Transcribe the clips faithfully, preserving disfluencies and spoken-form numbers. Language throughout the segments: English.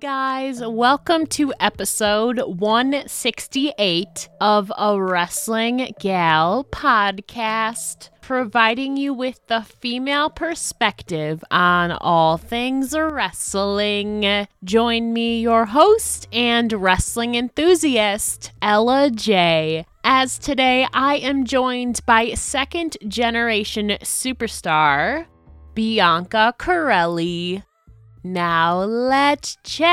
guys, welcome to episode one sixty-eight of A Wrestling Gal podcast, providing you with the female perspective on all things wrestling. Join me, your host and wrestling enthusiast, Ella J, as today I am joined by second generation superstar Bianca Carelli. Now let's chat.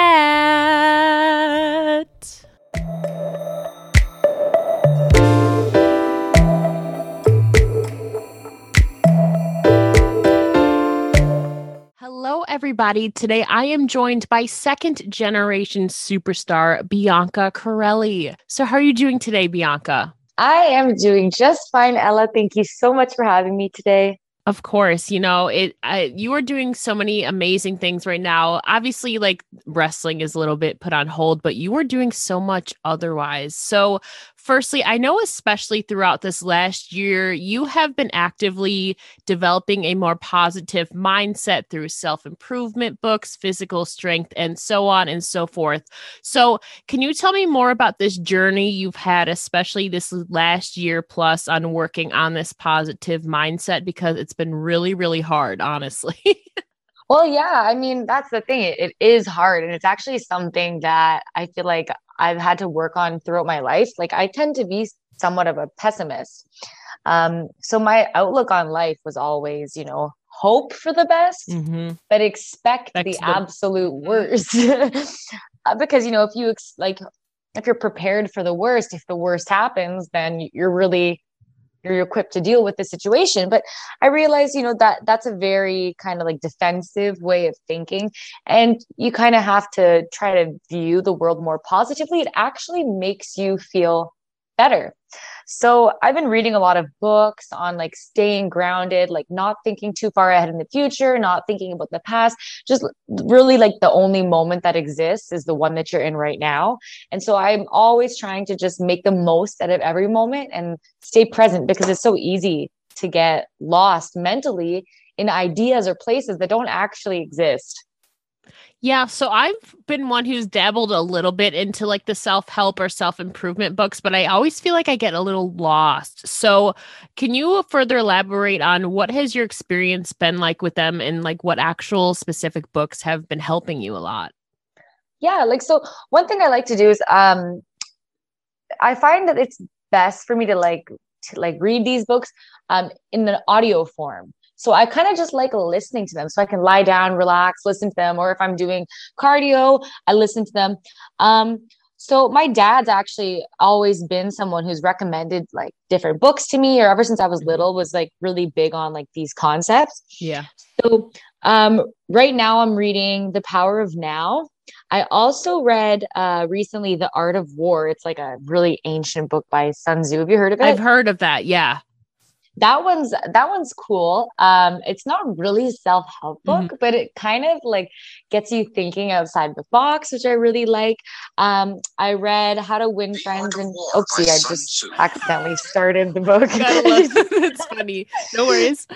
Hello, everybody. Today I am joined by second generation superstar Bianca Carelli. So how are you doing today, Bianca? I am doing just fine, Ella. Thank you so much for having me today. Of course, you know, it. I, you are doing so many amazing things right now. Obviously, like, wrestling is a little bit put on hold, but you are doing so much otherwise. So firstly, I know especially throughout this last year, you have been actively developing a more positive mindset through self-improvement books, physical strength, and so on and so forth. So can you tell me more about this journey you've had, especially this last year plus, on working on this positive mindset? Because it's been really, really hard, honestly. Well, yeah, I mean, that's the thing. It, it is hard. And it's actually something that I feel like I've had to work on throughout my life. Like, I tend to be somewhat of a pessimist. Um, so my outlook on life was always, you know, hope for the best, mm-hmm. but expect That's the, the absolute worst. Because, you know, if you ex- like, if you're prepared for the worst, if the worst happens, then you're really you're equipped to deal with the situation. But I realized, you know, that that's a very kind of like defensive way of thinking. And you kind of have to try to view the world more positively. It actually makes you feel better. So I've been reading a lot of books on like staying grounded, like not thinking too far ahead in the future, not thinking about the past, just really like the only moment that exists is the one that you're in right now. And so I'm always trying to just make the most out of every moment and stay present, because it's so easy to get lost mentally in ideas or places that don't actually exist. Yeah, so I've been one who's dabbled a little bit into like the self-help or self-improvement books, but I always feel like I get a little lost. So can you further elaborate on what has your experience been like with them, and like what actual specific books have been helping you a lot? Yeah, like, so one thing I like to do is um, I find that it's best for me to like to like read these books um, in an audio form. So I kind of just like listening to them, so I can lie down, relax, listen to them. Or if I'm doing cardio, I listen to them. Um, so my dad's actually always been someone who's recommended like different books to me, or ever since I was little was like really big on like these concepts. Yeah. So um, right now I'm reading The Power of Now. I also read uh, recently The Art of War. It's like a really ancient book by Sun Tzu. Have you heard of it? I've heard of that. Yeah. That one's, that one's cool. Um, it's not really a self-help book, mm-hmm. but it kind of like gets you thinking outside the box, which I really like. Um, I read How to Win Friends and Oopsie, I just accidentally started the book. It's funny. No worries.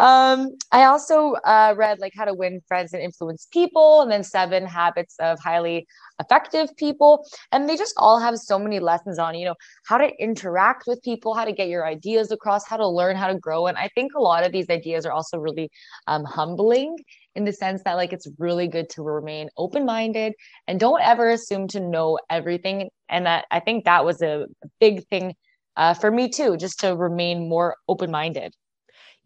Um, I also uh, read like How to Win Friends and Influence People, and then Seven Habits of Highly Effective People. And they just all have so many lessons on, you know, how to interact with people, how to get your ideas across, how to learn, how to grow. And I think a lot of these ideas are also really um, humbling, in the sense that like it's really good to remain open-minded and don't ever assume to know everything. And that, I think that was a big thing uh, for me too, just to remain more open-minded.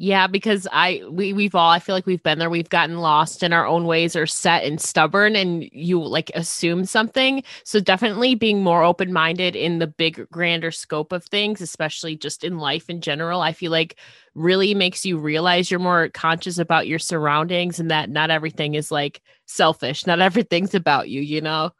Yeah, because I we we've all I feel like we've been there. We've gotten lost in our own ways, or set and stubborn, and you like assume something. So definitely being more open-minded in the big, grander scope of things, especially just in life in general, I feel like really makes you realize you're more conscious about your surroundings, and that not everything is like selfish. Not everything's about you, you know?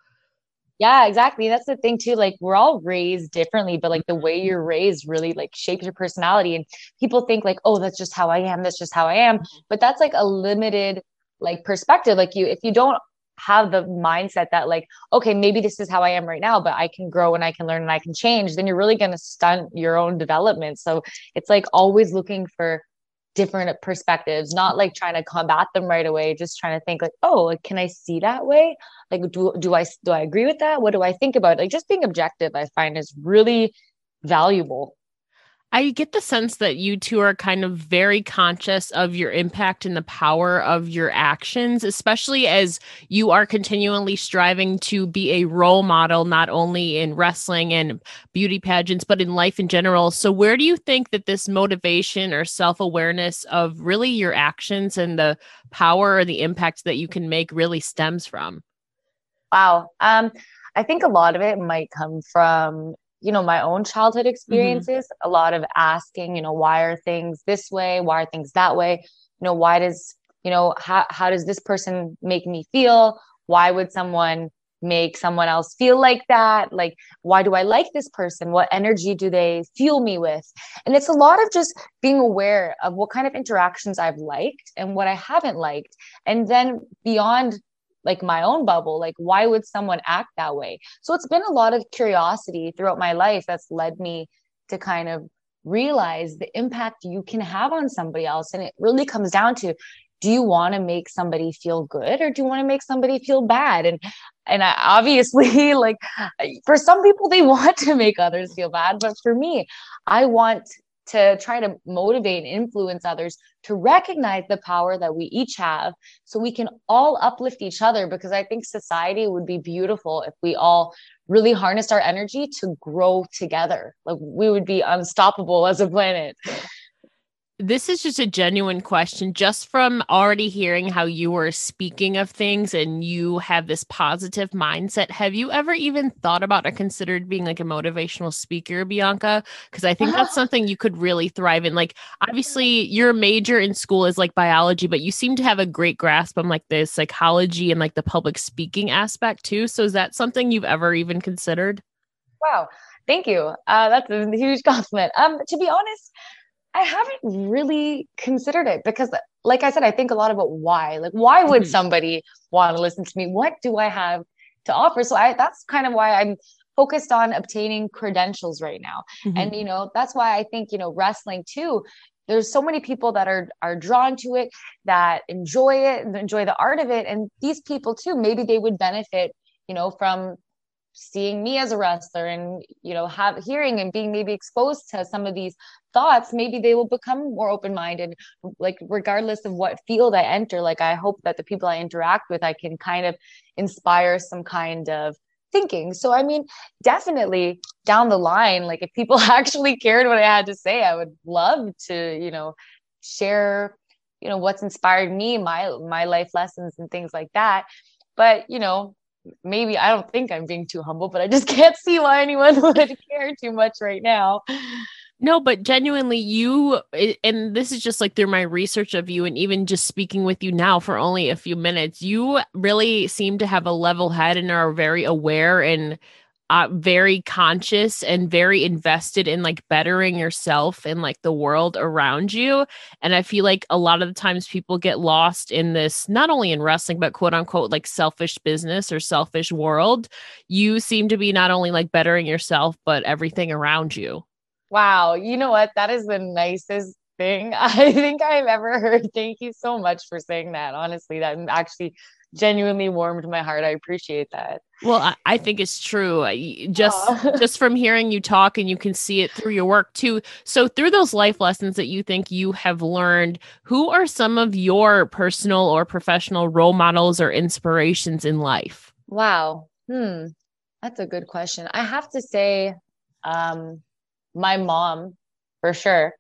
Yeah, exactly. That's the thing too. Like, we're all raised differently, but like the way you're raised really like shapes your personality. And people think like, oh, that's just how I am. That's just how I am. But that's like a limited like perspective. Like, you, if you don't have the mindset that like, okay, maybe this is how I am right now, but I can grow and I can learn and I can change, then you're really going to stunt your own development. So it's like always looking for different perspectives, not like trying to combat them right away, just trying to think like, oh, like, can I see that way? Like, do, do I, do I agree with that? What do I think about it? Like, just being objective, I find is really valuable. I get the sense that you two are kind of very conscious of your impact and the power of your actions, especially as you are continually striving to be a role model, not only in wrestling and beauty pageants, but in life in general. So where do you think that this motivation or self-awareness of really your actions and the power or the impact that you can make really stems from? Wow. Um, I think a lot of it might come from, you know, my own childhood experiences, mm-hmm. a lot of asking, you know, why are things this way? Why are things that way? You know, why does, you know, how, how does this person make me feel? Why would someone make someone else feel like that? Like, why do I like this person? What energy do they fuel me with? And it's a lot of just being aware of what kind of interactions I've liked and what I haven't liked. And then beyond like my own bubble, like why would someone act that way? So it's been a lot of curiosity throughout my life that's led me to kind of realize the impact you can have on somebody else. And it really comes down to, do you want to make somebody feel good or do you want to make somebody feel bad? And and I, obviously, like for some people, they want to make others feel bad. But for me, I want to try to motivate and influence others to recognize the power that we each have so we can all uplift each other, because I think society would be beautiful if we all really harnessed our energy to grow together. Like we would be unstoppable as a planet. This is just a genuine question, just from already hearing how you were speaking of things and you have this positive mindset. Have you ever even thought about or considered being like a motivational speaker, Bianca? Because I think that's something you could really thrive in. Like, obviously your major in school is like biology, but you seem to have a great grasp on like the psychology and like the public speaking aspect too. So is that something you've ever even considered? Wow. Thank you. Uh, that's a huge compliment. Um, to be honest, I haven't really considered it because, like I said, I think a lot about why. Like, why would somebody want to listen to me? What do I have to offer? So I, that's kind of why I'm focused on obtaining credentials right now. Mm-hmm. And, you know, that's why I think, you know, wrestling too, there's so many people that are are drawn to it, that enjoy it, and enjoy the art of it. And these people too, maybe they would benefit, you know, from seeing me as a wrestler and, you know, have hearing and being maybe exposed to some of these thoughts. Maybe they will become more open-minded, like regardless of what field I enter. Like I hope that the people I interact with, I can kind of inspire some kind of thinking. So, I mean, definitely down the line, like if people actually cared what I had to say, I would love to, you know, share, you know, what's inspired me, my, my life lessons and things like that. But, you know, maybe I don't think I'm being too humble, but I just can't see why anyone would care too much right now. No, but genuinely you, and this is just like through my research of you and even just speaking with you now for only a few minutes, you really seem to have a level head and are very aware and uh, very conscious and very invested in like bettering yourself and like the world around you. And I feel like a lot of the times people get lost in this, not only in wrestling, but quote unquote, like selfish business or selfish world. You seem to be not only like bettering yourself, but everything around you. Wow. You know what? That is the nicest thing I think I've ever heard. Thank you so much for saying that. Honestly, that actually genuinely warmed my heart. I appreciate that. Well, I, I think it's true. Just, just from hearing you talk, and you can see it through your work too. So through those life lessons that you think you have learned, who are some of your personal or professional role models or inspirations in life? Wow. Hmm. That's a good question. I have to say, um, my mom, for sure.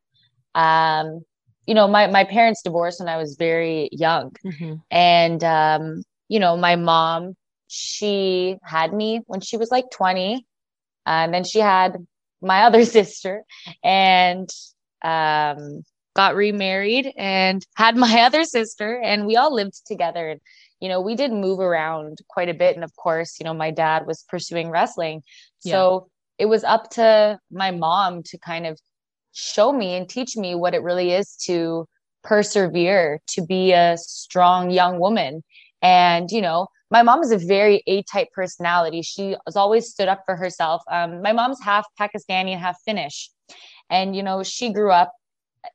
Um, you know, my, my parents divorced when I was very young. Mm-hmm. And, um, you know, my mom, she had me when she was like twenty. Uh, and then she had my other sister and um, got remarried and had my other sister. And we all lived together. And, you know, we did move around quite a bit. And of course, you know, my dad was pursuing wrestling. Yeah. So it was up to my mom to kind of show me and teach me what it really is to persevere, to be a strong young woman. And, you know, my mom is a very A-type personality. She has always stood up for herself. Um, my mom's half Pakistani and half Finnish. And, you know, she grew up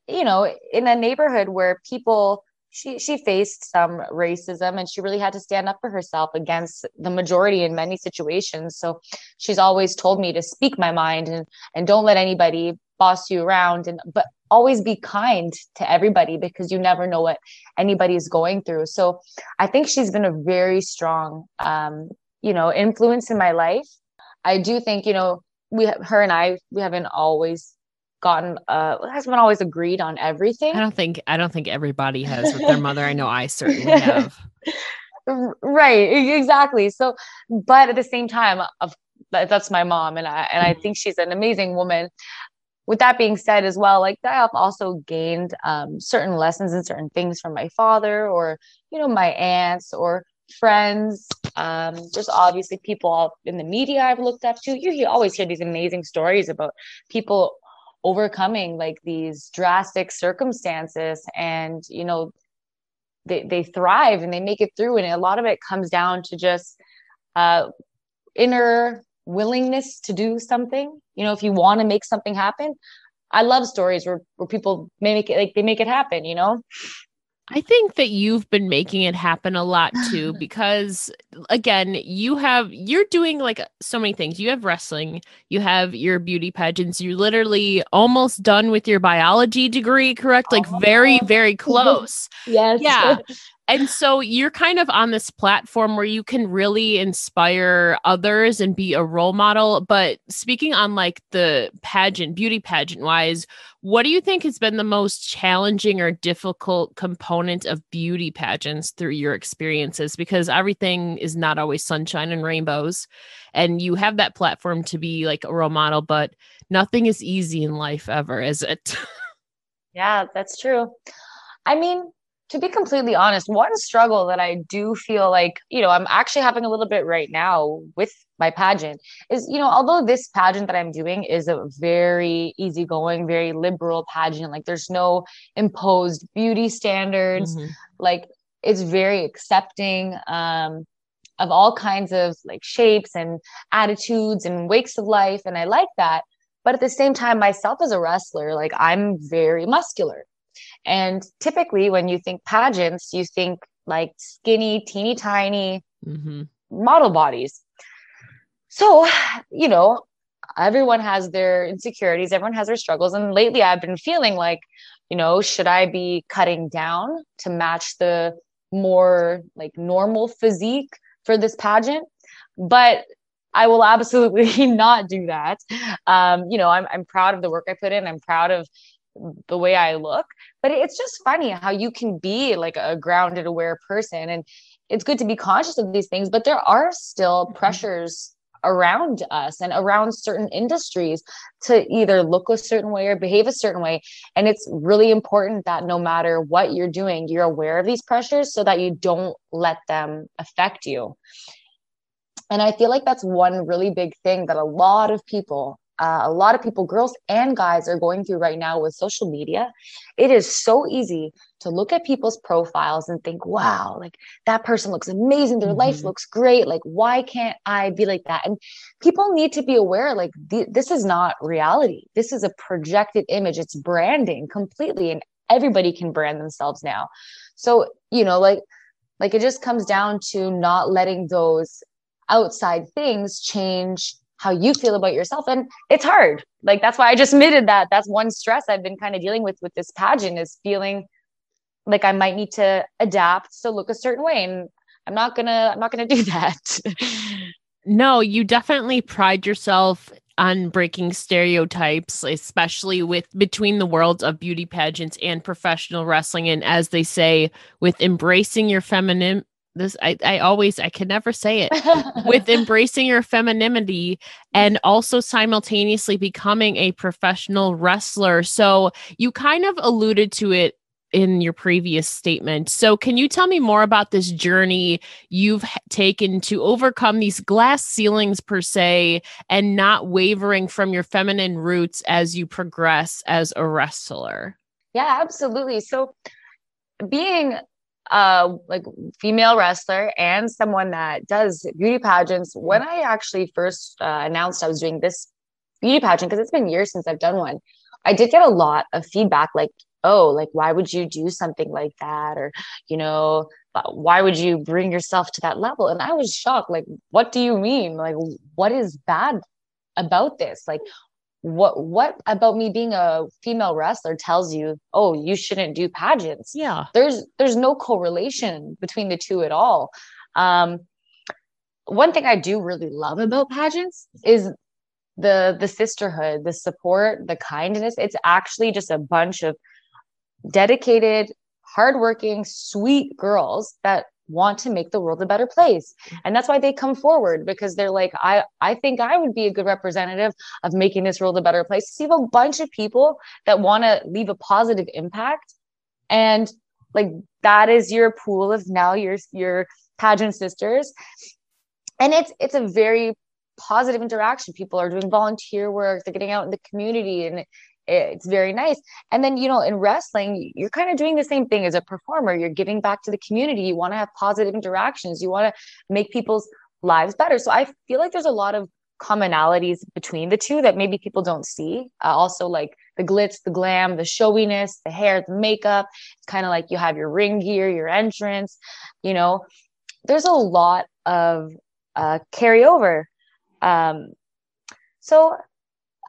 you know, in a neighborhood where people, she, she faced some racism and she really had to stand up for herself against the majority in many situations. So she's always told me to speak my mind and, and don't let anybody boss you around, and, but always be kind to everybody, because you never know what anybody is going through. So I think she's been a very strong, um, you know, influence in my life. I do think, you know, we, her and I, we haven't always gotten, uh, hasn't always agreed on everything. I don't think, I don't think everybody has with their mother. I know I certainly have. Right. Exactly. So, but at the same time, of that's my mom. And I, and I think she's an amazing woman. With that being said as well, like I've also gained um, certain lessons and certain things from my father, or, you know, my aunts or friends. Um, just obviously people in the media I've looked up to. You, you always hear these amazing stories about people overcoming like these drastic circumstances, and, you know, they, they thrive and they make it through. And a lot of it comes down to just uh, inner willingness to do something. You know, if you want to make something happen, I love stories where, where people make it, like they make it happen, you know? I think that you've been making it happen a lot too, because again, you have, you're doing like so many things. You have wrestling, you have your beauty pageants, you're literally almost done with your biology degree, correct? Like oh. very, very close. Yes. Yeah. And so you're kind of on this platform where you can really inspire others and be a role model. But speaking on like the pageant, beauty pageant wise, what do you think has been the most challenging or difficult component of beauty pageants through your experiences? Because everything is not always sunshine and rainbows, and you have that platform to be like a role model, but nothing is easy in life ever, is it? Yeah, that's true. I mean, to be completely honest, one struggle that I do feel like, you know, I'm actually having a little bit right now with my pageant is, you know, although this pageant that I'm doing is a very easygoing, very liberal pageant, like there's no imposed beauty standards, mm-hmm. like it's very accepting um, of all kinds of like shapes and attitudes and wakes of life. And I like that. But at the same time, myself as a wrestler, like I'm very muscular. And typically when you think pageants, you think like skinny, teeny tiny mm-hmm. model bodies. So, you know, everyone has their insecurities, everyone has their struggles. And lately I've been feeling like, you know, should I be cutting down to match the more like normal physique for this pageant? But I will absolutely not do that. Um, you know, I'm, I'm proud of the work I put in. I'm proud of the way I look, but it's just funny how you can be like a grounded, aware person. And it's good to be conscious of these things, but there are still mm-hmm. pressures around us and around certain industries to either look a certain way or behave a certain way. And it's really important that no matter what you're doing, you're aware of these pressures so that you don't let them affect you. And I feel like that's one really big thing that a lot of people Uh, a lot of people, girls and guys, are going through right now with social media. It is so easy to look at people's profiles and think, wow, like that person looks amazing. Their mm-hmm. life looks great. Like, why can't I be like that? And people need to be aware, like th- this is not reality. This is a projected image. It's branding completely. And everybody can brand themselves now. So, you know, like, like it just comes down to not letting those outside things change how you feel about yourself. And it's hard. Like, that's why I just admitted that that's one stress I've been kind of dealing with, with this pageant, is feeling like I might need to adapt to look a certain way. And I'm not gonna, I'm not gonna do that. No, you definitely pride yourself on breaking stereotypes, especially with between the worlds of beauty pageants and professional wrestling. And as they say, with embracing your feminine, This I, I always I can never say it with embracing your femininity and also simultaneously becoming a professional wrestler. So you kind of alluded to it in your previous statement. So can you tell me more about this journey you've taken to overcome these glass ceilings per se and not wavering from your feminine roots as you progress as a wrestler? Yeah, absolutely. So being uh like female wrestler and someone that does beauty pageants, when I actually first uh, announced I was doing this beauty pageant, because it's been years since I've done one, I did get a lot of feedback like, oh, like, why would you do something like that? Or, you know, why would you bring yourself to that level? And I was shocked. Like, what do you mean? Like, what is bad about this? Like, what, what about me being a female wrestler tells you, oh, you shouldn't do pageants? Yeah. There's, there's no correlation between the two at all. Um, one thing I do really love about pageants is the, the sisterhood, the support, the kindness. It's actually just a bunch of dedicated, hardworking, sweet girls that want to make the world a better place. And that's why they come forward, because they're like, I, I think I would be a good representative of making this world a better place. So you have a bunch of people that want to leave a positive impact. And like, that is your pool of now your, your pageant sisters. And it's, it's a very positive interaction. People are doing volunteer work. They're getting out in the community, and it's very nice. And then, you know, in wrestling, you're kind of doing the same thing as a performer. You're giving back to the community. You want to have positive interactions. You want to make people's lives better. So I feel like there's a lot of commonalities between the two that maybe people don't see. Uh, also, like the glitz, the glam, the showiness, the hair, the makeup. It's kind of like you have your ring gear, your entrance. You know, there's a lot of uh, carryover. Um, so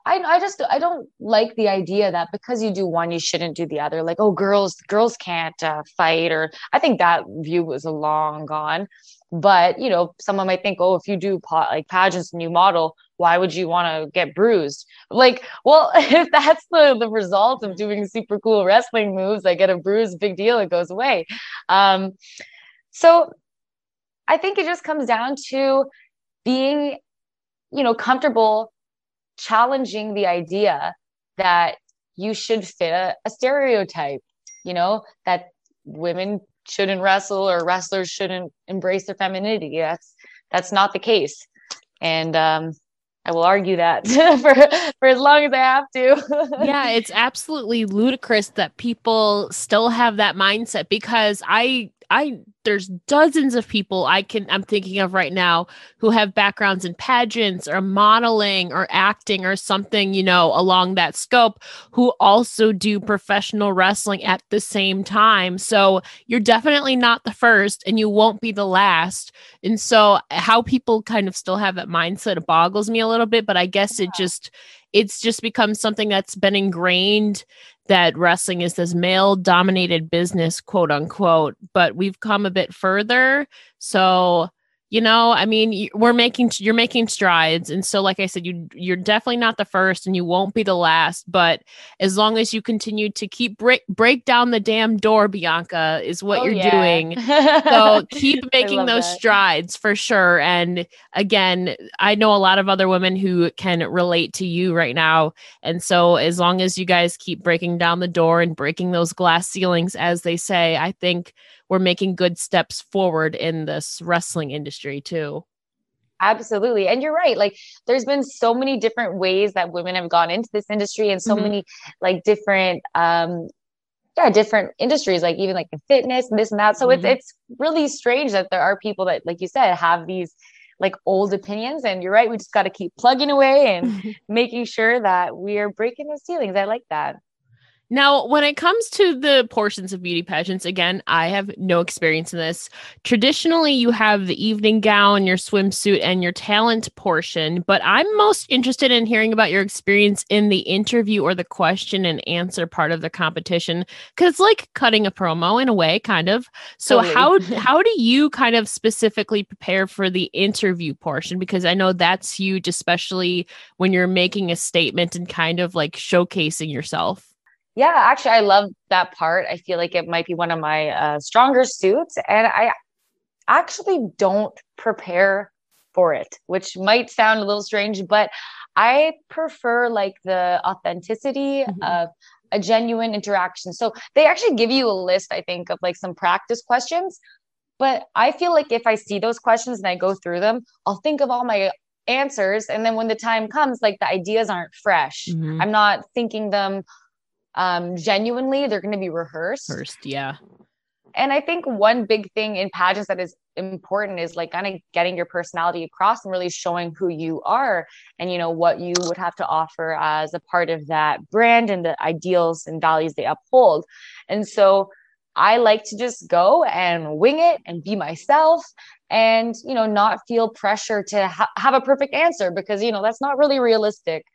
I, I just, I don't like the idea that because you do one, you shouldn't do the other. Like, oh, girls, girls can't uh, fight. Or I think that view was long gone, but you know, someone might think, oh, if you do pa- like pageants and you model, why would you want to get bruised? Like, well, if that's the, the result of doing super cool wrestling moves, I get a bruise, big deal. It goes away. Um, so I think it just comes down to being, you know, comfortable challenging the idea that you should fit a, a stereotype, you know, that women shouldn't wrestle or wrestlers shouldn't embrace their femininity. That's, that's not the case. And, um, I will argue that for, for as long as I have to. Yeah, it's absolutely ludicrous that people still have that mindset, because I, I, there's dozens of people I can, I'm thinking of right now who have backgrounds in pageants or modeling or acting or something, you know, along that scope, who also do professional wrestling at the same time. So you're definitely not the first, and you won't be the last. And so how people kind of still have that mindset, it boggles me a little bit, but I guess yeah. it just, it's just become something that's been ingrained, that wrestling is this male dominated business, quote unquote, but we've come a bit further. So, you know, I mean, we're making, you're making strides. And so, like I said, you, you're definitely not the first, and you won't be the last, but as long as you continue to keep break, break down the damn door, Bianca, is what oh, you're yeah. doing. So keep making those that. strides for sure. And again, I know a lot of other women who can relate to you right now. And so as long as you guys keep breaking down the door and breaking those glass ceilings, as they say, I think we're making good steps forward in this wrestling industry too. Absolutely. And you're right. Like, there's been so many different ways that women have gone into this industry, and so mm-hmm. many like different, um, yeah, different industries, like even like in fitness and this and that. So mm-hmm. it's, it's really strange that there are people that, like you said, have these like old opinions, and you're right. We just got to keep plugging away and mm-hmm. making sure that we are breaking those ceilings. I like that. Now, when it comes to the portions of beauty pageants, again, I have no experience in this. Traditionally, you have the evening gown, your swimsuit, and your talent portion, but I'm most interested in hearing about your experience in the interview or the question and answer part of the competition, because it's like cutting a promo in a way, kind of. So totally. how how do you kind of specifically prepare for the interview portion? Because I know that's huge, especially when you're making a statement and kind of like showcasing yourself. Yeah, actually, I love that part. I feel like it might be one of my uh, stronger suits, and I actually don't prepare for it, which might sound a little strange, but I prefer like the authenticity mm-hmm. of a genuine interaction. So they actually give you a list, I think, of like some practice questions, but I feel like if I see those questions and I go through them, I'll think of all my answers. And then when the time comes, like the ideas aren't fresh. Mm-hmm. I'm not thinking them Um, genuinely. They're going to be rehearsed. Rehearsed, yeah. And I think one big thing in pageants that is important is like kind of getting your personality across and really showing who you are and, you know, what you would have to offer as a part of that brand and the ideals and values they uphold. And so I like to just go and wing it and be myself and, you know, not feel pressure to ha- have a perfect answer because, you know, that's not really realistic.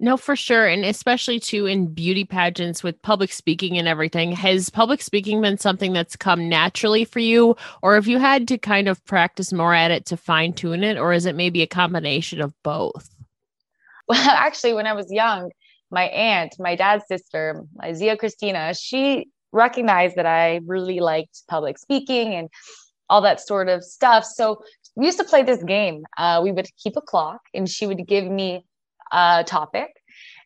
No, for sure. And especially too in beauty pageants with public speaking and everything, has public speaking been something that's come naturally for you, or have you had to kind of practice more at it to fine tune it, or is it maybe a combination of both? Well, actually, when I was young, my aunt, my dad's sister, Zia Christina, she recognized that I really liked public speaking and all that sort of stuff. So we used to play this game. Uh, we would keep a clock and she would give me uh, topic.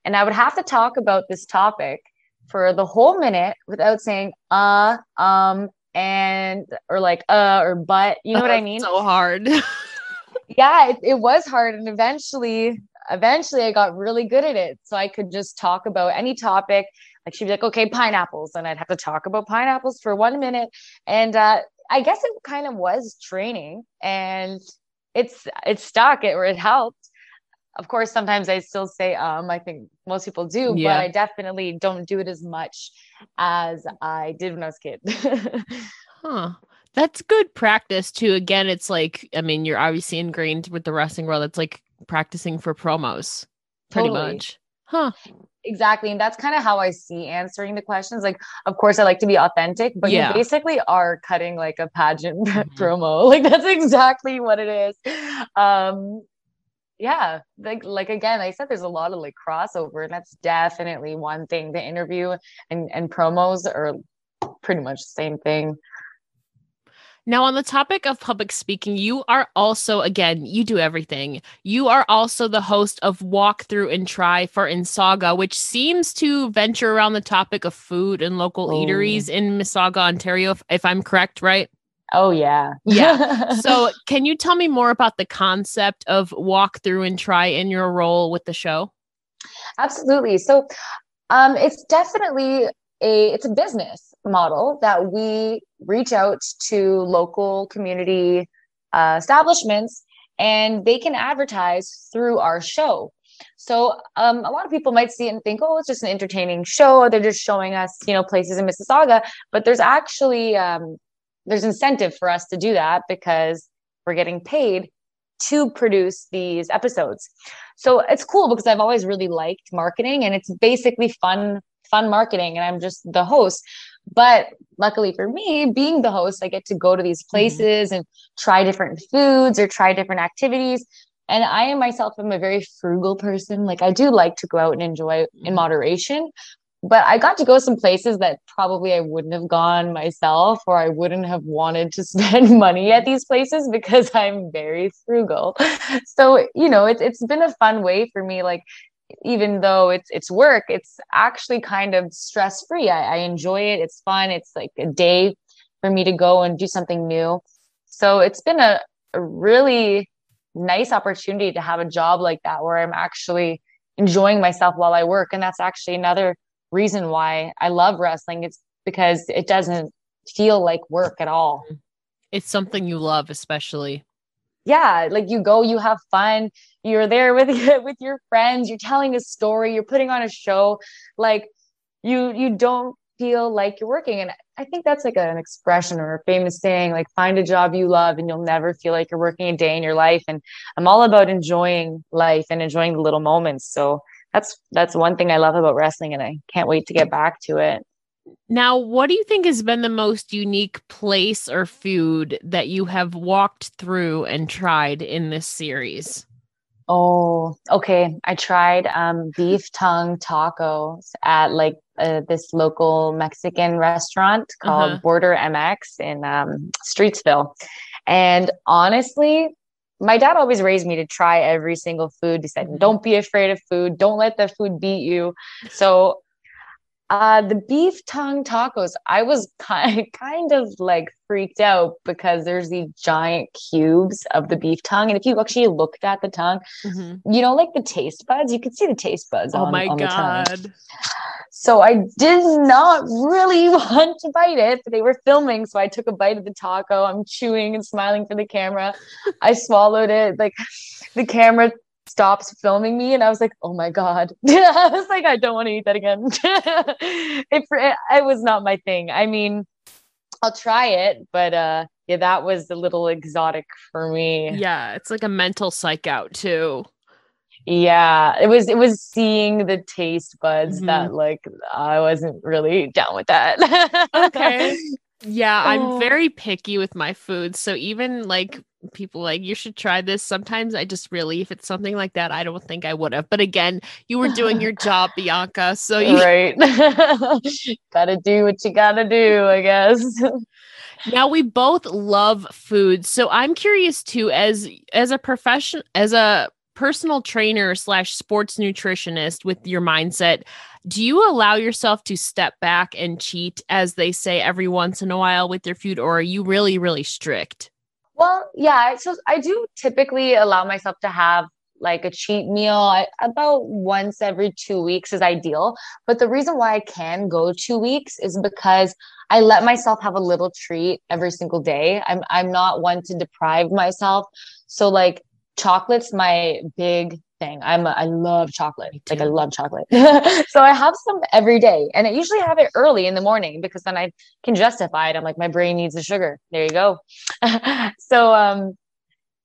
And I would have to talk about this topic for the whole minute without saying, uh, um, and, or like, uh, or, but, you know oh, what I mean? So hard. yeah, it, it was hard. And eventually, eventually I got really good at it. So I could just talk about any topic. Like she'd be like, okay, pineapples. And I'd have to talk about pineapples for one minute. And, uh, I guess it kind of was training and it's, it stuck it or it helped. Of course, sometimes I still say, um, I think most people do, yeah. But I definitely don't do it as much as I did when I was a kid. huh. That's good practice too. Again, it's like, I mean, you're obviously ingrained with the wrestling world. It's like practicing for promos pretty totally. much. Huh. Exactly. And that's kind of how I see answering the questions. Like, of course I like to be authentic, but yeah. you basically are cutting like a pageant mm-hmm. promo. Like that's exactly what it is. Um, Yeah, like like again, like I said, there's a lot of like crossover, and that's definitely one thing. The interview and, and promos are pretty much the same thing. Now, on the topic of public speaking, you are also, again, you do everything. You are also the host of Walk Through 'N' Try for Mississauga, which seems to venture around the topic of food and local oh. eateries in Mississauga, Ontario, if, if I'm correct, right? Oh, yeah. yeah. So can you tell me more about the concept of Walk Through 'N' Try in your role with the show? Absolutely. So um, it's definitely a it's a business model that we reach out to local community uh, establishments and they can advertise through our show. So um, a lot of people might see it and think, oh, it's just an entertaining show. Or they're just showing us, you know, places in Mississauga. But there's actually... Um, there's incentive for us to do that because we're getting paid to produce these episodes. So it's cool because I've always really liked marketing and it's basically fun, fun marketing. And I'm just the host, but luckily for me being the host, I get to go to these places mm-hmm. and try different foods or try different activities. And I myself am a very frugal person. Like I do like to go out and enjoy in moderation, but I got to go some places that probably I wouldn't have gone myself, or I wouldn't have wanted to spend money at these places because I'm very frugal. So, you know, it's it's been a fun way for me. Like, even though it's it's work, it's actually kind of stress free. I, I enjoy it. It's fun. It's like a day for me to go and do something new. So it's been a, a really nice opportunity to have a job like that where I'm actually enjoying myself while I work. And that's actually another reason why I love wrestling. It's because it doesn't feel like work at all. It's something you love, especially. Yeah. Like you go, you have fun. You're there with, with your friends. You're telling a story. You're putting on a show. Like you, you don't feel like you're working. And I think that's like an expression or a famous saying, like find a job you love and you'll never feel like you're working a day in your life. And I'm all about enjoying life and enjoying the little moments. So That's that's one thing I love about wrestling, and I can't wait to get back to it. Now, what do you think has been the most unique place or food that you have walked through and tried in this series? Oh, okay. I tried um, beef tongue tacos at like uh, this local Mexican restaurant called uh-huh. Border M X in um, Streetsville. And honestly, my dad always raised me to try every single food. He said, don't be afraid of food. Don't let the food beat you. So Uh, the beef tongue tacos, I was ki- kind of like freaked out because there's these giant cubes of the beef tongue. And if you actually looked at the tongue, mm-hmm. you know, like the taste buds, you could see the taste buds oh on, my on God. the tongue. So I did not really want to bite it, but they were filming. So I took a bite of the taco. I'm chewing and smiling for the camera. I swallowed it. Like the camera stops filming me and I was like, oh my God. I was like, I don't want to eat that again. it, it, it was not my thing. I mean, I'll try it, but uh yeah, that was a little exotic for me. Yeah, it's like a mental psych out too. Yeah, it was it was seeing the taste buds mm-hmm. that like I wasn't really down with that. Okay. Yeah, oh. I'm very picky with my food. So even like people like you should try this. Sometimes I just really, if it's something like that, I don't think I would have. But again, you were doing your job, Bianca. So you right. Gotta do what you gotta do, I guess. Now we both love food. So I'm curious too, as as a profession, as a personal trainer slash sports nutritionist with your mindset, do you allow yourself to step back and cheat, as they say, every once in a while with your food, or are you really, really strict? Well, yeah, so I do typically allow myself to have like a cheat meal. I, about once every two weeks is ideal. But the reason why I can go two weeks is because I let myself have a little treat every single day. I'm I'm not one to deprive myself. So like chocolate's my big thing. I'm a, I love chocolate. Like I love chocolate. So I have some every day and I usually have it early in the morning because then I can justify it. I'm like, my brain needs the sugar. There you go. so, um,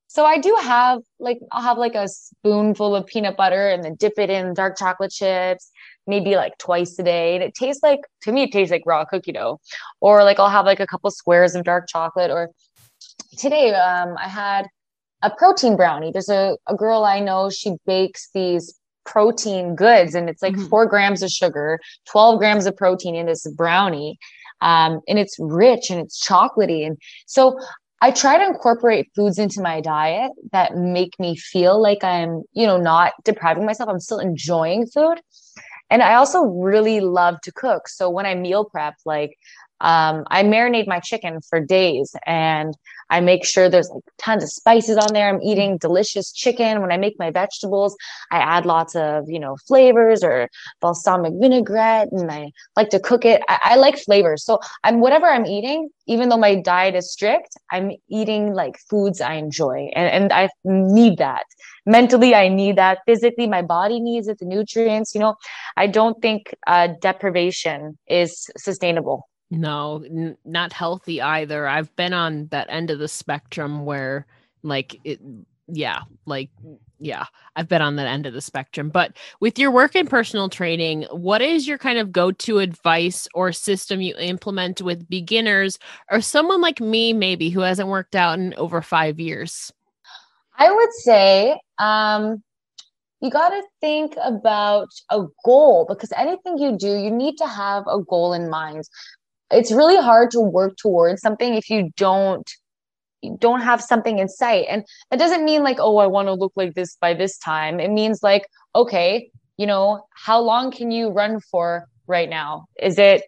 so I do have like, I'll have like a spoonful of peanut butter and then dip it in dark chocolate chips, maybe like twice a day. And it tastes like, to me, it tastes like raw cookie dough, or like, I'll have like a couple squares of dark chocolate. Or today, um, I had a protein brownie. There's a, a girl I know, she bakes these protein goods and it's like mm-hmm. four grams of sugar, twelve grams of protein in this brownie. Um, and it's rich and it's chocolatey. And so I try to incorporate foods into my diet that make me feel like I'm, you know, not depriving myself. I'm still enjoying food. And I also really love to cook. So when I meal prep, like, Um, I marinate my chicken for days and I make sure there's like tons of spices on there. I'm eating delicious chicken. When I make my vegetables, I add lots of, you know, flavors or balsamic vinaigrette, and I like to cook it. I, I like flavors. So I'm, whatever I'm eating, even though my diet is strict, I'm eating like foods I enjoy, and, and I need that. Mentally, I need that. Physically, my body needs it, the nutrients, you know. I don't think uh, deprivation is sustainable. No, n- not healthy either. I've been on that end of the spectrum where like, it, yeah, like, yeah, I've been on that end of the spectrum. But with your work in personal training, what is your kind of go-to advice or system you implement with beginners or someone like me, maybe who hasn't worked out in over five years? I would say, um, you got to think about a goal, because anything you do, you need to have a goal in mind. It's really hard to work towards something if you don't you don't have something in sight. And that doesn't mean like, oh, I want to look like this by this time. It means like, okay, you know, how long can you run for right now? Is it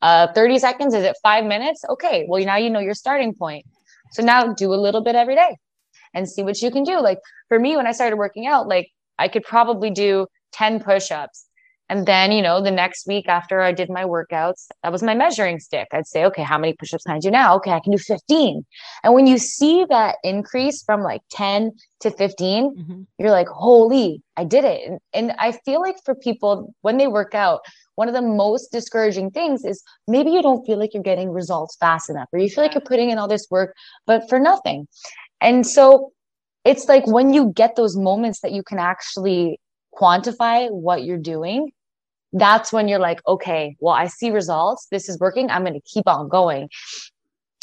uh, thirty seconds? Is it five minutes? Okay, well, now you know your starting point. So now do a little bit every day and see what you can do. Like for me, when I started working out, like I could probably do ten push-ups. And then, you know, the next week after I did my workouts, that was my measuring stick. I'd say, okay, how many push-ups can I do now? Okay, I can do fifteen. And when you see that increase from like ten to fifteen, mm-hmm. you're like, holy, I did it. And, and I feel like for people, when they work out, one of the most discouraging things is maybe you don't feel like you're getting results fast enough, or you feel like you're putting in all this work, but for nothing. And so it's like when you get those moments that you can actually quantify what you're doing, that's when you're like, okay, well, I see results. This is working. I'm going to keep on going.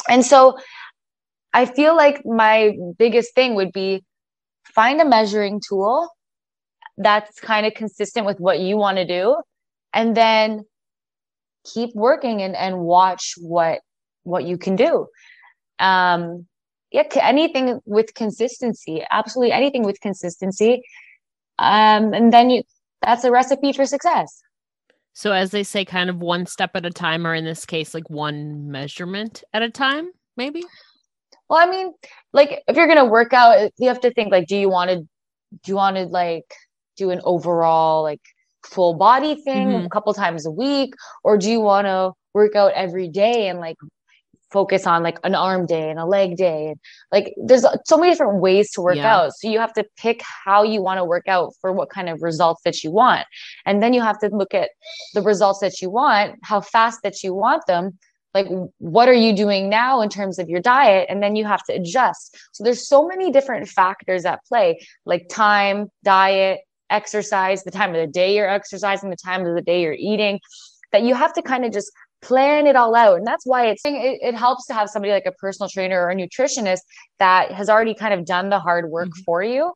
And so I feel like my biggest thing would be find a measuring tool that's kind of consistent with what you want to do, and then keep working and, and watch what, what you can do. Um, yeah, anything with consistency, absolutely anything with consistency. Um, and then you, that's a recipe for success. So as they say, kind of one step at a time, or in this case, like one measurement at a time, maybe? Well, I mean, like if you're going to work out, you have to think like, do you want to, do you want to like do an overall like full body thing mm-hmm. a couple times a week? Or do you want to work out every day and like focus on like an arm day and a leg day? And like, there's so many different ways to work yeah. out. So you have to pick how you want to work out for what kind of results that you want. And then you have to look at the results that you want, how fast that you want them. Like, what are you doing now in terms of your diet? And then you have to adjust. So there's so many different factors at play, like time, diet, exercise, the time of the day you're exercising, the time of the day you're eating, that you have to kind of just plan it all out. And that's why it's, it, it helps to have somebody like a personal trainer or a nutritionist that has already kind of done the hard work mm-hmm. for you.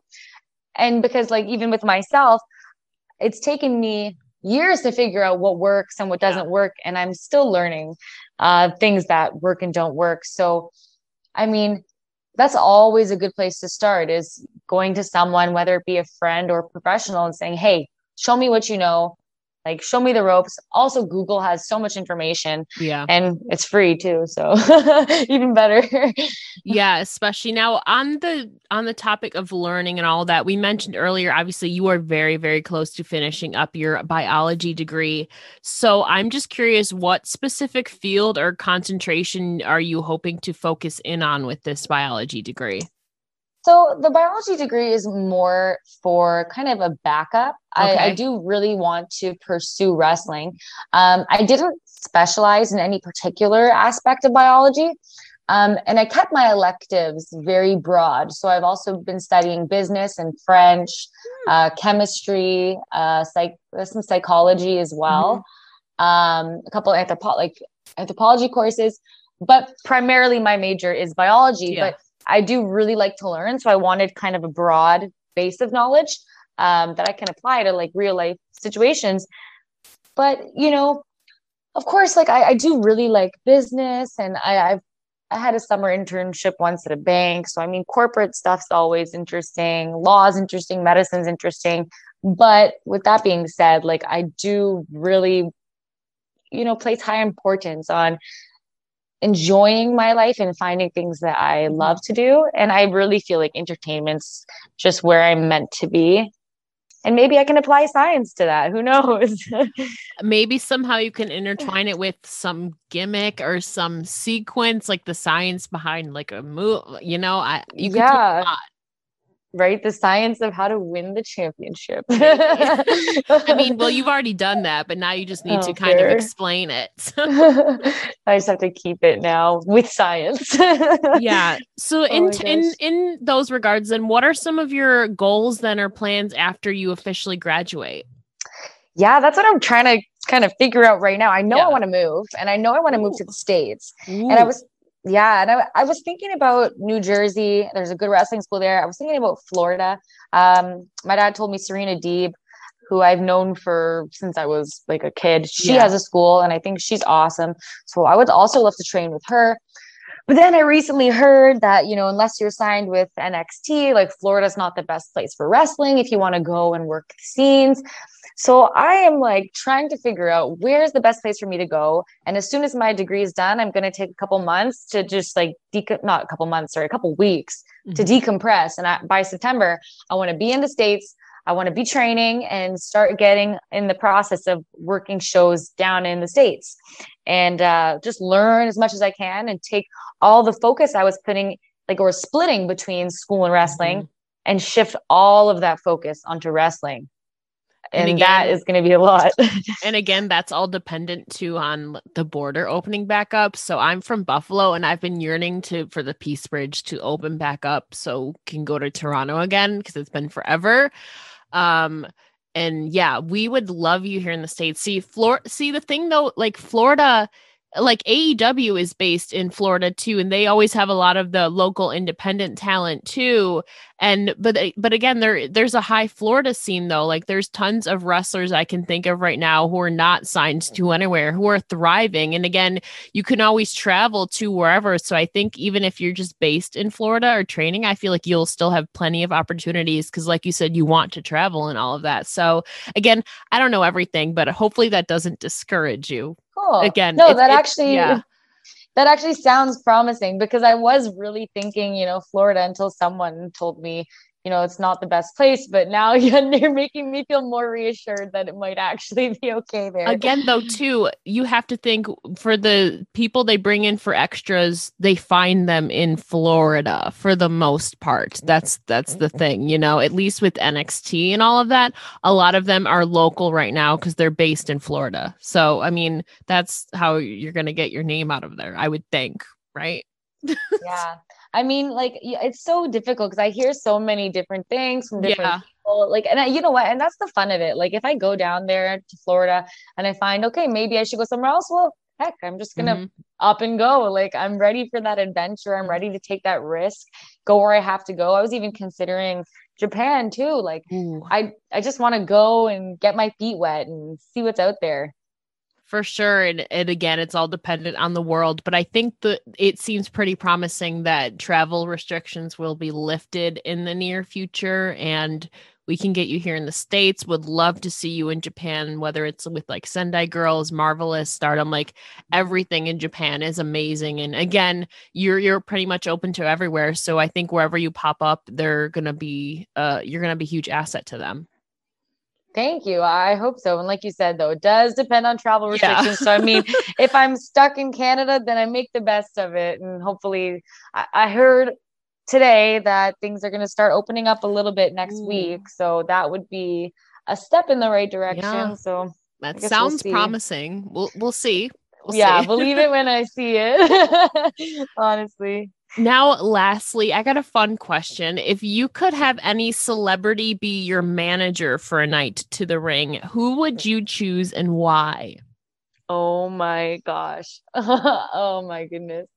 And because like, even with myself, it's taken me years to figure out what works and what doesn't yeah. work. And I'm still learning uh, things that work and don't work. So, I mean, that's always a good place to start, is going to someone, whether it be a friend or professional, and saying, hey, show me what you know. Like, show me the ropes. Also, Google has so much information. Yeah. And it's free too. So even better. Yeah. Especially now on the, on the topic of learning and all that, we mentioned earlier, obviously you are very, very close to finishing up your biology degree. So I'm just curious, what specific field or concentration are you hoping to focus in on with this biology degree? So the biology degree is more for kind of a backup. Okay. I, I do really want to pursue wrestling. Um, I didn't specialize in any particular aspect of biology. Um, and I kept my electives very broad. So I've also been studying business and French, mm. uh, chemistry, uh, psych, some psychology as well. Mm. Um, a couple of anthropo- like anthropology courses, but primarily my major is biology, yeah. but I do really like to learn. So I wanted kind of a broad base of knowledge um, that I can apply to like real life situations. But, you know, of course, like I, I do really like business, and I, I've, I had a summer internship once at a bank. So, I mean, corporate stuff's always interesting. Law is interesting. Medicine's interesting. But with that being said, like I do really, you know, place high importance on enjoying my life and finding things that I love to do. And I really feel like entertainment's just where I'm meant to be. And maybe I can apply science to that. Who knows? Maybe somehow you can intertwine it with some gimmick or some sequence, like the science behind like a move, you know, I, you can yeah. do a lot. Right? The science of how to win the championship. I mean, well, you've already done that, but now you just need oh, to kind fair. of explain it. I just have to keep it now with science. Yeah. So oh in, in, in those regards, then what are some of your goals then or plans after you officially graduate? Yeah, that's what I'm trying to kind of figure out right now. I know yeah. I want to move, and I know I want to move to the States. Ooh. And I was Yeah. And I, I was thinking about New Jersey. There's a good wrestling school there. I was thinking about Florida. Um, my dad told me Serena Deeb, who I've known for since I was like a kid, she yeah. has a school, and I think she's awesome. So I would also love to train with her. But then I recently heard that, you know, unless you're signed with N X T, like Florida's not the best place for wrestling if you want to go and work the scenes. So I am like trying to figure out where's the best place for me to go. And as soon as my degree is done, I'm going to take a couple months to just like, dec- not a couple months, sorry, a couple weeks mm-hmm. to decompress. And I, by September, I want to be in the States. I want to be training and start getting in the process of working shows down in the States, and uh, just learn as much as I can and take all the focus I was putting like, or splitting between school and wrestling mm-hmm. and shift all of that focus onto wrestling. And, and again, that is going to be a lot. And again, that's all dependent too on the border opening back up. So I'm from Buffalo, and I've been yearning to for the Peace Bridge to open back up so can go to Toronto again, because it's been forever. Um, and yeah, we would love you here in the States. See, Flor- see the thing though, like Florida, like A E W is based in Florida too, and they always have a lot of the local independent talent too. And but but again, there there's a high Florida scene though. Like there's tons of wrestlers I can think of right now who are not signed to anywhere, who are thriving. And again, you can always travel to wherever. So I think even if you're just based in Florida or training, I feel like you'll still have plenty of opportunities because, like you said, you want to travel and all of that. So again, I don't know everything, but hopefully that doesn't discourage you. Cool. Again, no, it's, that it's, actually. Yeah. That actually sounds promising because I was really thinking, you know, Florida until someone told me, you know, it's not the best place, but now you're making me feel more reassured that it might actually be okay there. Again, though, too, you have to think for the people they bring in for extras, they find them in Florida for the most part. That's that's the thing, you know, at least with N X T and all of that. A lot of them are local right now because they're based in Florida. So, I mean, that's how you're going to get your name out of there, I would think. Right. Yeah. I mean, like, it's so difficult because I hear so many different things from different yeah. people. Like, and I, you know what? And that's the fun of it. Like, if I go down there to Florida and I find, okay, maybe I should go somewhere else. Well, heck, I'm just going to mm-hmm. up and go. Like, I'm ready for that adventure. I'm ready to take that risk, go where I have to go. I was even considering Japan too. Like, Ooh. I, I just want to go and get my feet wet and see what's out there. For sure. And, and again, it's all dependent on the world. But I think that it seems pretty promising that travel restrictions will be lifted in the near future. And we can get you here in the States. Would love to see you in Japan, whether it's with like Sendai Girls, Marvelous, Stardom, like everything in Japan is amazing. And again, you're you're pretty much open to everywhere. So I think wherever you pop up, they're going to be uh, you're going to be a huge asset to them. Thank you. I hope so. And like you said, though, it does depend on travel restrictions. Yeah. So, I mean, if I'm stuck in Canada, then I make the best of it. And hopefully I, I heard today that things are going to start opening up a little bit next mm. week. So that would be a step in the right direction. Yeah. So that sounds we'll promising. We'll we'll see. We'll yeah. See. Believe it when I see it. Honestly. Now, lastly, I got a fun question. If you could have any celebrity be your manager for a night to the ring, who would you choose and why? Oh, my gosh. Oh, my goodness.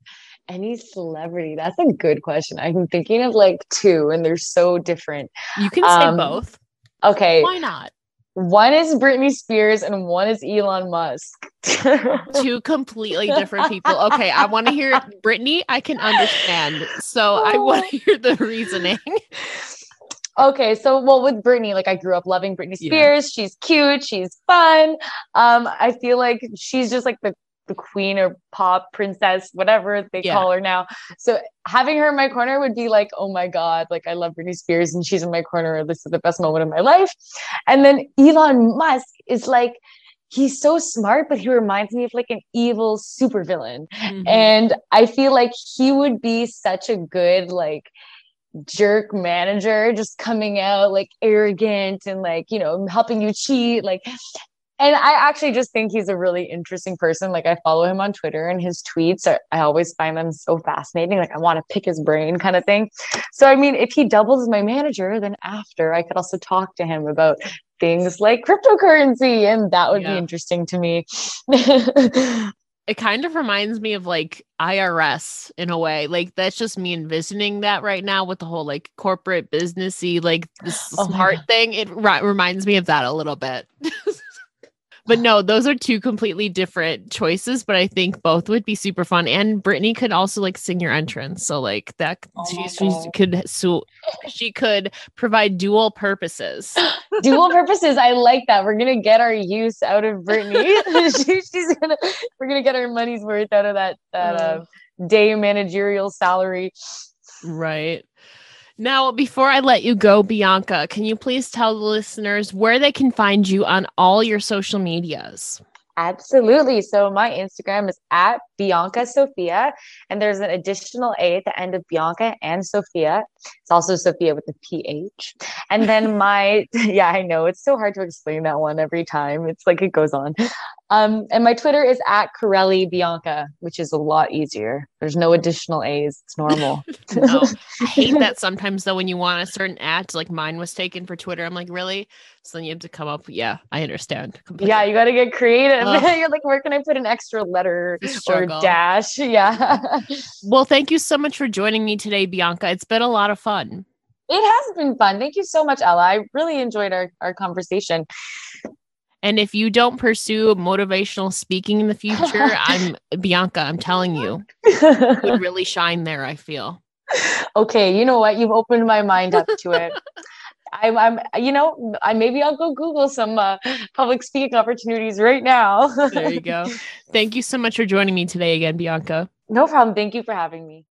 Any celebrity. That's a good question. I'm thinking of like two and they're so different. You can say um, both. Okay. Why not? One is Britney Spears and one is Elon Musk. Two completely different people. Okay, I want to hear Britney. I can understand. So oh. I want to hear the reasoning. Okay, so well with Britney, like I grew up loving Britney Spears. Yeah. She's cute. She's fun. Um, I feel like she's just like the the queen or pop princess, whatever they yeah. call her now. So having her in my corner would be like, oh my God, like I love Britney Spears and she's in my corner. This is the best moment of my life. And then Elon Musk is like, he's so smart, but he reminds me of like an evil supervillain. Mm-hmm. And I feel like he would be such a good, like, jerk manager, just coming out like arrogant and like, you know, helping you cheat. Like, and I actually just think he's a really interesting person. Like I follow him on Twitter and his tweets are, I always find them so fascinating. Like I want to pick his brain kind of thing. So, I mean, if he doubles as my manager, then after I could also talk to him about things like cryptocurrency and that would yeah. be interesting to me. It kind of reminds me of like I R S in a way. Like that's just me envisioning that right now with the whole like corporate businessy, like the smart oh thing. It ri- reminds me of that a little bit. But no, those are two completely different choices, but I think both would be super fun. And Britney could also like sing your entrance. So like that oh she, she could, so she could provide dual purposes. Dual purposes. I like that. We're going to get our use out of Britney. she, she's gonna, we're going to get our money's worth out of that, that mm. uh, day managerial salary. Right. Now, before I let you go, Bianca, can you please tell the listeners where they can find you on all your social medias? Absolutely. So my Instagram is at Bianca Sophia, and there's an additional A at the end of Bianca and Sophia. It's also Sophia with the P H. And then my, yeah, I know it's so hard to explain that one every time. It's like it goes on. Um, and my Twitter is at Carelli Bianca, which is a lot easier. There's no additional A's. It's normal. No. I hate that sometimes though, when you want a certain at, like mine was taken for Twitter. I'm like, really? So then you have to come up. Yeah, I understand. Completely. Yeah. You got to get creative. You're like, where can I put an extra letter or dash? Yeah. Well, thank you so much for joining me today, Bianca. It's been a lot of fun. It has been fun. Thank you so much, Ella. I really enjoyed our, our conversation. And if you don't pursue motivational speaking in the future, I'm Bianca, I'm telling you, you would really shine there, I feel. Okay. You know what? You've opened my mind up to it. I'm, I'm, you know, I, maybe I'll go Google some uh, public speaking opportunities right now. There you go. Thank you so much for joining me today again, Bianca. No problem. Thank you for having me.